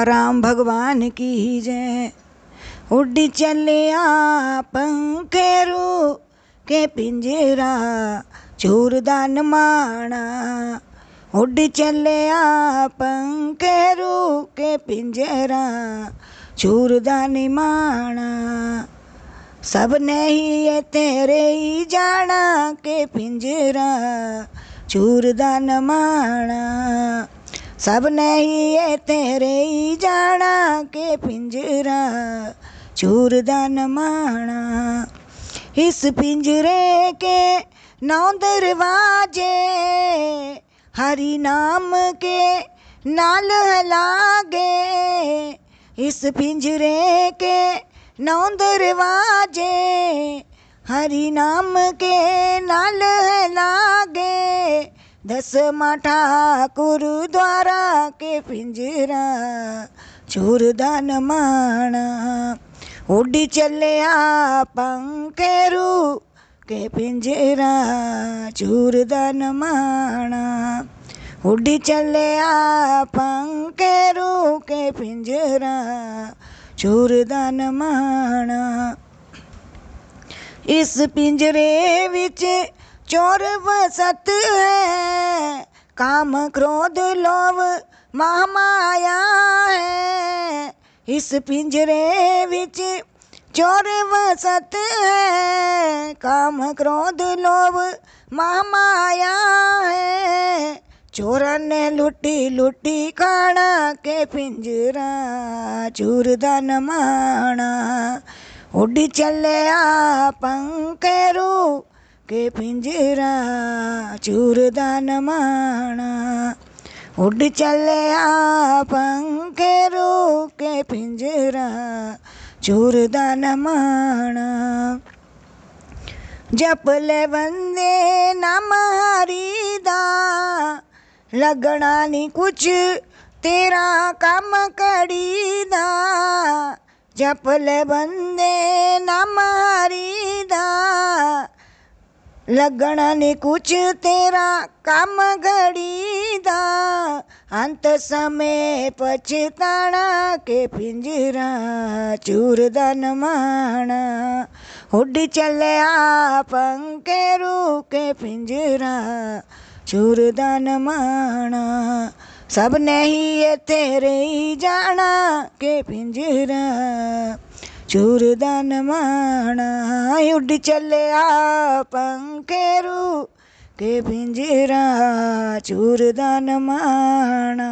राम भगवान की ही जय। उड़ चलिया पंखेरू के पिंजरा चूरदान माना, उड़ चलिया पंखेरू के पिंजरा चूरदान माना। सबने ही ये तेरे ही जाना के पिंजरा चूरदान माना, सब नहीं है तेरे ही जाना के पिंजरा चूरदान माना। इस पिंजरे के 9 दरवाजे हरि नाम के नाल लागे, इस पिंजरे के 9 दरवाजे हरि नाम के नाल लागे। 10वां ठाकुर द्वारा के पिंजरा चूरदान माना, उड़ चलिया पंखेरू के पिंजरा चूरदान माना, उड़ चलिया पंखेरू के पिंजरा चूरदान माना। इस पिंजरे विच चोर वसत है, काम क्रोध लोभ महामाया है। इस पिंजरे विच चोर वसत है, काम क्रोध लोभ महामाया है। चोरा ने लुटी लुटी खाना के पिंजरा चूरदान माना, उड़ चलिया पंखेरू के पिंजरा चूरदान माना, उड़ चलिया पंखेरू के पिंजरा चूरदान माना। जप ले बंदे नाम हरि दा लगना नी कुछ तेरा काम करी दा, जप ले बंदे नाम हरि दा लगना ने कुछ तेरा काम घड़ी दा। अंत समय पछताना के पिंजरा चूरदान माना, उड़ चलिया पंखेरू के पिंजरा चूरदान माना। सब नहीं ये तेरे ही जाना के पिंजरा चूरदान माना, उड़ चलिया पंखेरू के पिंजरा चूरदान माना।